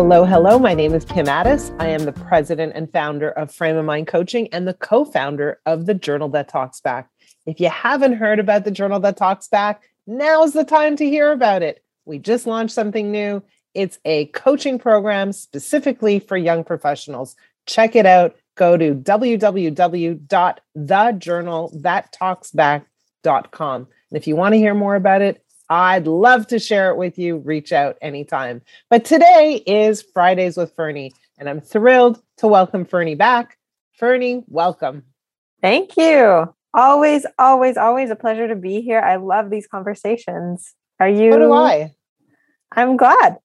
Hello, hello. My name is Kim Addis. I am the president and founder of Frame of Mind Coaching and the co-founder of the Journal That Talks Back. If you haven't heard about the Journal That Talks Back, now's the time to hear about it. We just launched something new. It's a coaching program specifically for young professionals. Check it out. Go to www.thejournalthattalksback.com. And if you want to hear more about it, I'd love to share it with you. Reach out anytime. But today is Fridays with Fernie, and I'm thrilled to welcome Fernie back. Fernie, welcome. Thank you. Always, always, always a pleasure to be here. I love these conversations. Are you? So do I. I'm glad.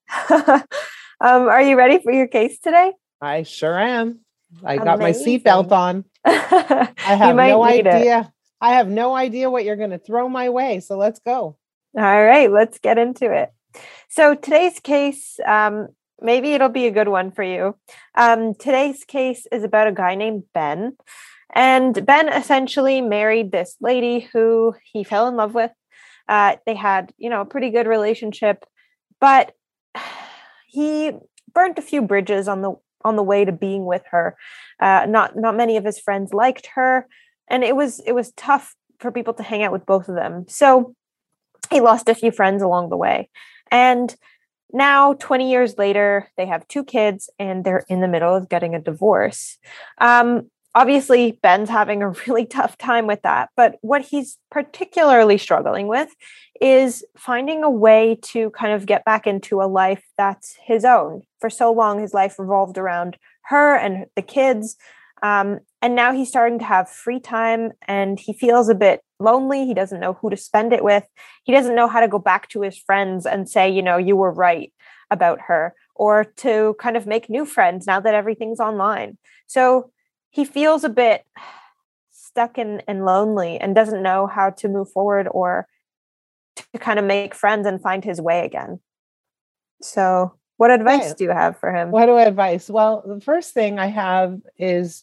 Are you ready for your case today? I sure am. I got my seatbelt on. I have no idea. I have no idea what you're going to throw my way. So let's go. All right, let's get into it. So today's case, maybe it'll be a good one for you. Today's case is about a guy named Ben. And Ben essentially married this lady who he fell in love with. They had, a pretty good relationship, but he burnt a few bridges on the way to being with her. Not many of his friends liked her, and it was tough for people to hang out with both of them. So he lost a few friends along the way. And now, 20 years later, they have two kids and they're in the middle of getting a divorce. Obviously, Ben's having a really tough time with that. But what he's particularly struggling with is finding a way to kind of get back into a life that's his own. For so long, his life revolved around her and the kids. And now he's starting to have free time and he feels a bit lonely. He doesn't know who to spend it with. He doesn't know how to go back to his friends and say, you were right about her, or to kind of make new friends now that everything's online. So he feels a bit stuck and lonely and doesn't know how to move forward or to kind of make friends and find his way again. So what advice do you have for him? What do I advise? Well, the first thing I have is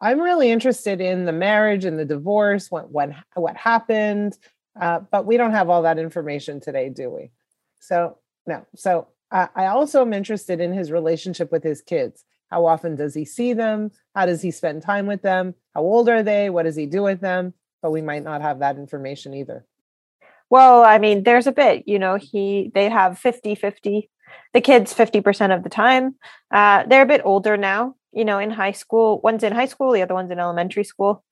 I'm really interested in the marriage and the divorce, what happened, but we don't have all that information today, do we? So no. So I also am interested in his relationship with his kids. How often does he see them? How does he spend time with them? How old are they? What does he do with them? But we might not have that information either. Well, I mean, there's a bit, they have 50-50, the kids 50% of the time. They're a bit older now, in high school. One's in high school, the other one's in elementary school,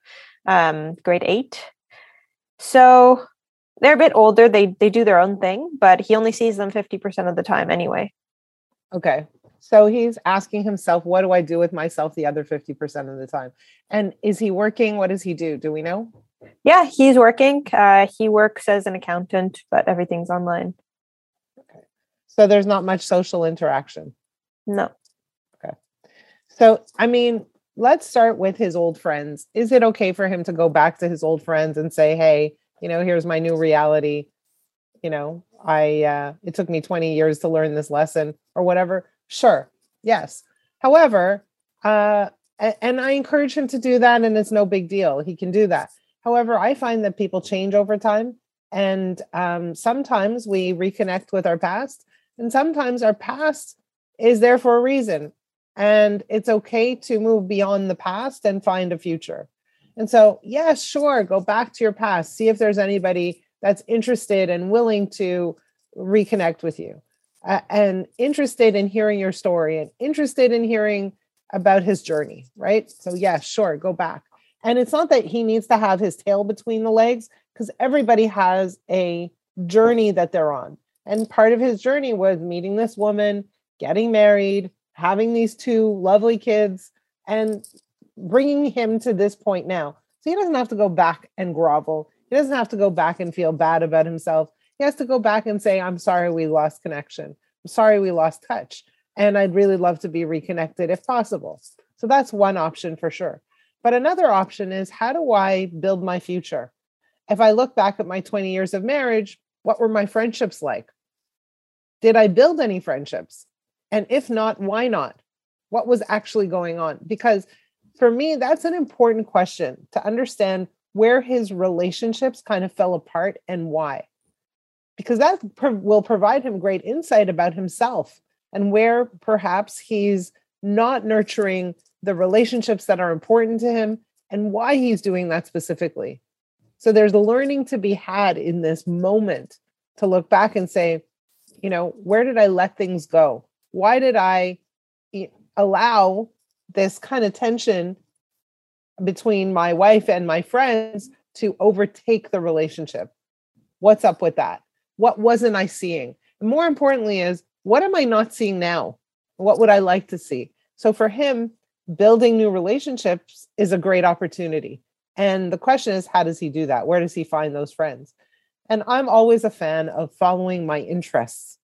grade 8. So they're a bit older. They do their own thing, but he only sees them 50% of the time anyway. Okay. So he's asking himself, what do I do with myself the other 50% of the time? And is he working? What does he do? Do we know? Yeah, he's working. He works as an accountant, but everything's online. Okay. So there's not much social interaction. No. Okay. So, let's start with his old friends. Is it okay for him to go back to his old friends and say, hey, here's my new reality. It took me 20 years to learn this lesson or whatever. Sure. Yes. However, and I encourage him to do that, and it's no big deal. He can do that. However, I find that people change over time, and sometimes we reconnect with our past, and sometimes our past is there for a reason, and it's okay to move beyond the past and find a future. And so, yes, sure, go back to your past, see if there's anybody that's interested and willing to reconnect with you, and interested in hearing your story and interested in hearing about his journey, right? So yes, sure, go back. And it's not that he needs to have his tail between the legs, because everybody has a journey that they're on. And part of his journey was meeting this woman, getting married, having these two lovely kids, and bringing him to this point now. So he doesn't have to go back and grovel. He doesn't have to go back and feel bad about himself. He has to go back and say, I'm sorry we lost connection. I'm sorry we lost touch. And I'd really love to be reconnected if possible. So that's one option for sure. But another option is, how do I build my future? If I look back at my 20 years of marriage, what were my friendships like? Did I build any friendships? And if not, why not? What was actually going on? Because for me, that's an important question to understand, where his relationships kind of fell apart and why. Because that will provide him great insight about himself and where perhaps he's not nurturing the relationships that are important to him and why he's doing that specifically. So there's learning to be had in this moment to look back and say, you know, where did I let things go? Why did I allow this kind of tension between my wife and my friends to overtake the relationship? What's up with that? What wasn't I seeing? And more importantly is, what am I not seeing now? What would I like to see? So for him, building new relationships is a great opportunity. And the question is, how does he do that? Where does he find those friends? And I'm always a fan of following my interests.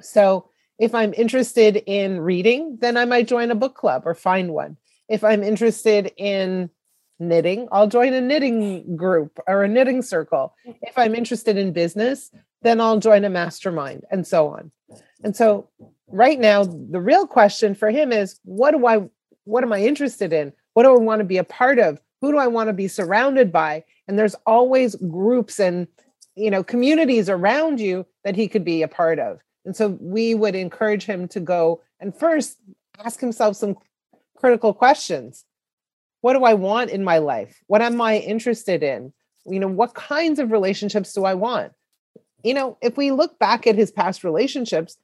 So if I'm interested in reading, then I might join a book club or find one. If I'm interested in knitting, I'll join a knitting group or a knitting circle. If I'm interested in business, then I'll join a mastermind and so on. And so right now, the real question for him is, what am I interested in? What do I want to be a part of? Who do I want to be surrounded by? And there's always groups and, you know, communities around you that he could be a part of. And so we would encourage him to go and first ask himself some critical questions. What do I want in my life? What am I interested in? You know, what kinds of relationships do I want? You know, if we look back at his past relationships,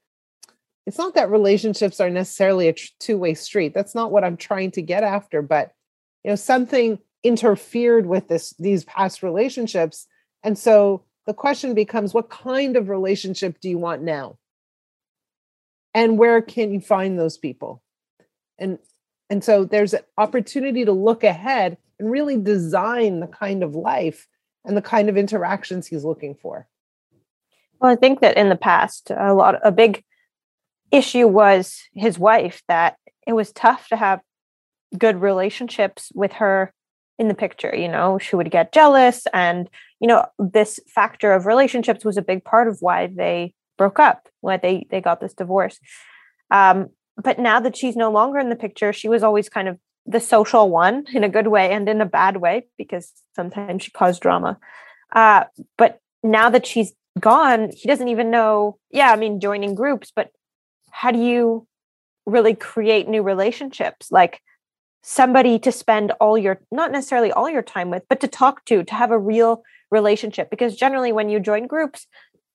it's not that relationships are necessarily a two-way street. That's not what I'm trying to get after, but you know, something interfered with these past relationships. And so the question becomes, what kind of relationship do you want now? And where can you find those people? And so there's an opportunity to look ahead and really design the kind of life and the kind of interactions he's looking for. Well, I think that in the past, a big issue was his wife, that it was tough to have good relationships with her in the picture. You know, she would get jealous, and, you know, this factor of relationships was a big part of why they broke up, why they got this divorce. But now that she's no longer in the picture, she was always kind of the social one in a good way and in a bad way, because sometimes she caused drama. But now that she's gone, he doesn't even know. Yeah. I mean, joining groups, but how do you really create new relationships? Like, somebody to spend not necessarily all your time with, but to talk to have a real relationship. Because generally when you join groups,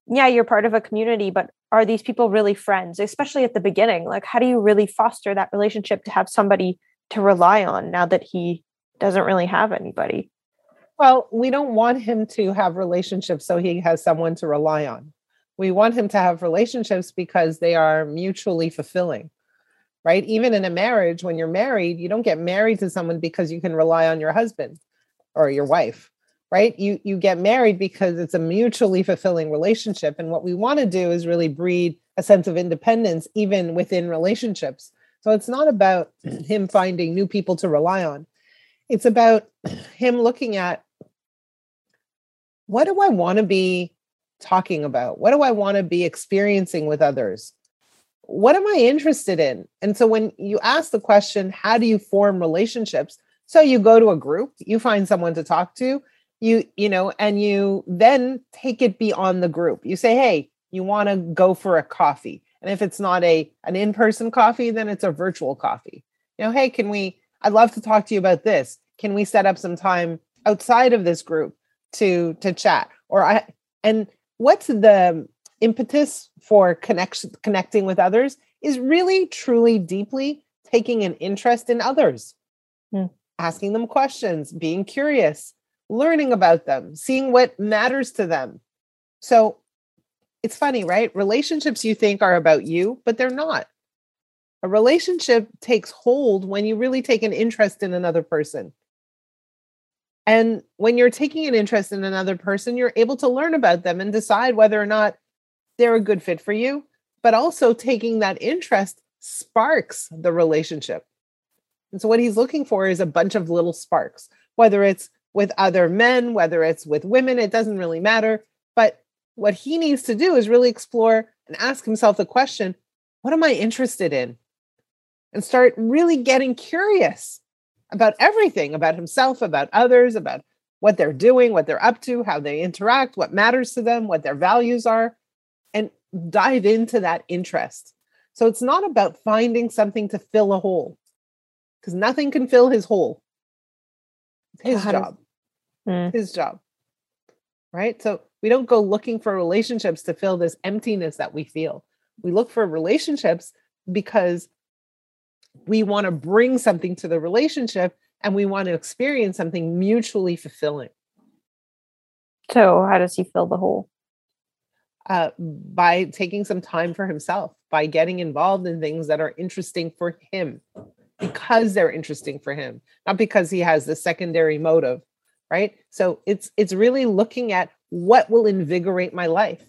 yeah, you're part of a community, but are these people really friends, especially at the beginning? Like, how do you really foster that relationship to have somebody to rely on now that he doesn't really have anybody? Well, we don't want him to have relationships so he has someone to rely on. We want him to have relationships because they are mutually fulfilling. Right? Even in a marriage, when you're married, you don't get married to someone because you can rely on your husband or your wife, right? You get married because it's a mutually fulfilling relationship. And what we want to do is really breed a sense of independence, even within relationships. So it's not about him finding new people to rely on. It's about him looking at, what do I want to be talking about? What do I want to be experiencing with others? What am I interested in? And so when you ask the question, how do you form relationships? So you go to a group, you find someone to talk to, you know, and you then take it beyond the group. You say, hey, you want to go for a coffee. And if it's not an in-person coffee, then it's a virtual coffee. You know, hey, I'd love to talk to you about this. Can we set up some time outside of this group to chat? And what's the impetus for connecting with others is really, truly, deeply taking an interest in others, asking them questions, being curious, learning about them, seeing what matters to them. So it's funny, right? Relationships you think are about you, but they're not. A relationship takes hold when you really take an interest in another person. And when you're taking an interest in another person, you're able to learn about them and decide whether or not they're a good fit for you, but also taking that interest sparks the relationship. And so what he's looking for is a bunch of little sparks, whether it's with other men, whether it's with women, it doesn't really matter. But what he needs to do is really explore and ask himself the question, what am I interested in? And start really getting curious about everything, about himself, about others, about what they're doing, what they're up to, how they interact, what matters to them, what their values are. Dive into that interest. So it's not about finding something to fill a hole, because nothing can fill his hole. His job. His job. Right? So we don't go looking for relationships to fill this emptiness that we feel. We look for relationships because we want to bring something to the relationship and we want to experience something mutually fulfilling. So how does he fill the hole? By taking some time for himself, by getting involved in things that are interesting for him, because they're interesting for him, not because he has the secondary motive, right? So it's really looking at what will invigorate my life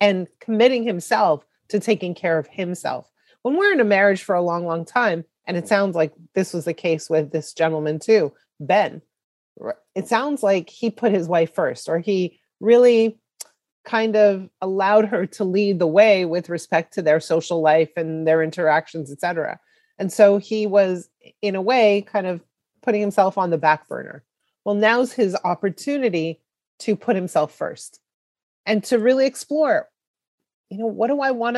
and committing himself to taking care of himself. When we're in a marriage for a long, long time, and it sounds like this was the case with this gentleman too, Ben, it sounds like he put his wife first, or he really kind of allowed her to lead the way with respect to their social life and their interactions, et cetera. And so he was, in a way, kind of putting himself on the back burner. Well, now's his opportunity to put himself first and to really explore, you know, what do I want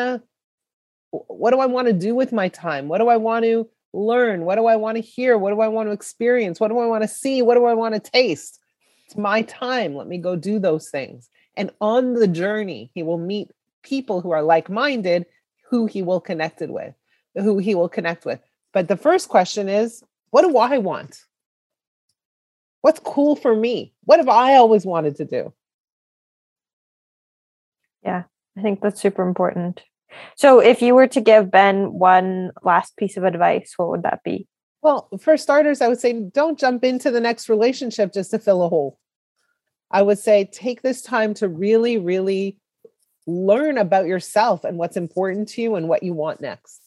to do with my time? What do I want to learn? What do I want to hear? What do I want to experience? What do I want to see? What do I want to taste? It's my time. Let me go do those things. And on the journey, he will meet people who are like-minded, who he will connect with. But the first question is, what do I want? What's cool for me? What have I always wanted to do? Yeah, I think that's super important. So if you were to give Ben one last piece of advice, what would that be? Well, for starters, I would say don't jump into the next relationship just to fill a hole. I would say take this time to really, really learn about yourself and what's important to you and what you want next.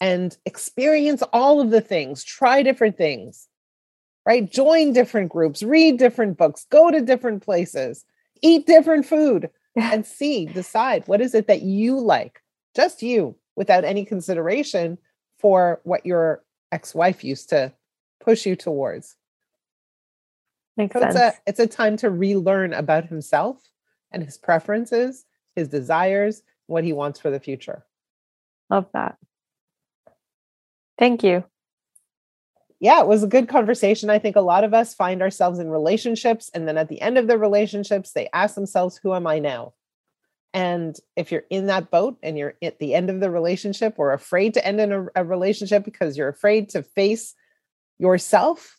And experience all of the things, try different things, right? Join different groups, read different books, go to different places, eat different food, and decide what is it that you like, just you, without any consideration for what your ex-wife used to push you towards. Makes sense. It's a time to relearn about himself and his preferences, his desires, what he wants for the future. Love that. Thank you. Yeah, it was a good conversation. I think a lot of us find ourselves in relationships, and then at the end of the relationships, they ask themselves, who am I now? And if you're in that boat and you're at the end of the relationship or afraid to end in a relationship because you're afraid to face yourself,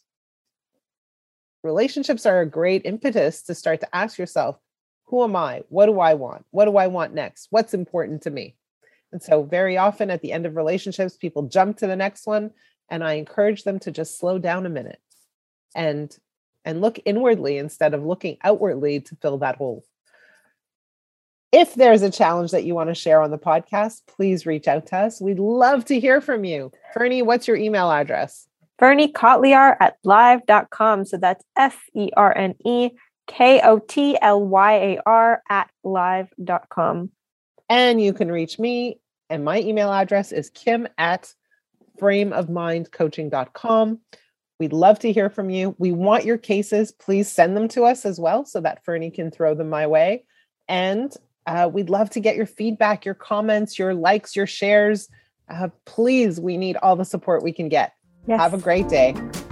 relationships are a great impetus to start to ask yourself, who am I? What do I want? What do I want next? What's important to me? And so very often at the end of relationships, people jump to the next one, and I encourage them to just slow down a minute and look inwardly instead of looking outwardly to fill that hole. If there's a challenge that you want to share on the podcast, please reach out to us. We'd love to hear from you. Fernie, what's your email address? fernekotlyar@live.com. So that's fernekotlyar@live.com. And you can reach me, and my email address is kim@frameofmindcoaching.com. We'd love to hear from you. We want your cases. Please send them to us as well so that Fernie can throw them my way. And we'd love to get your feedback, your comments, your likes, your shares. Please, we need all the support we can get. Yes. Have a great day.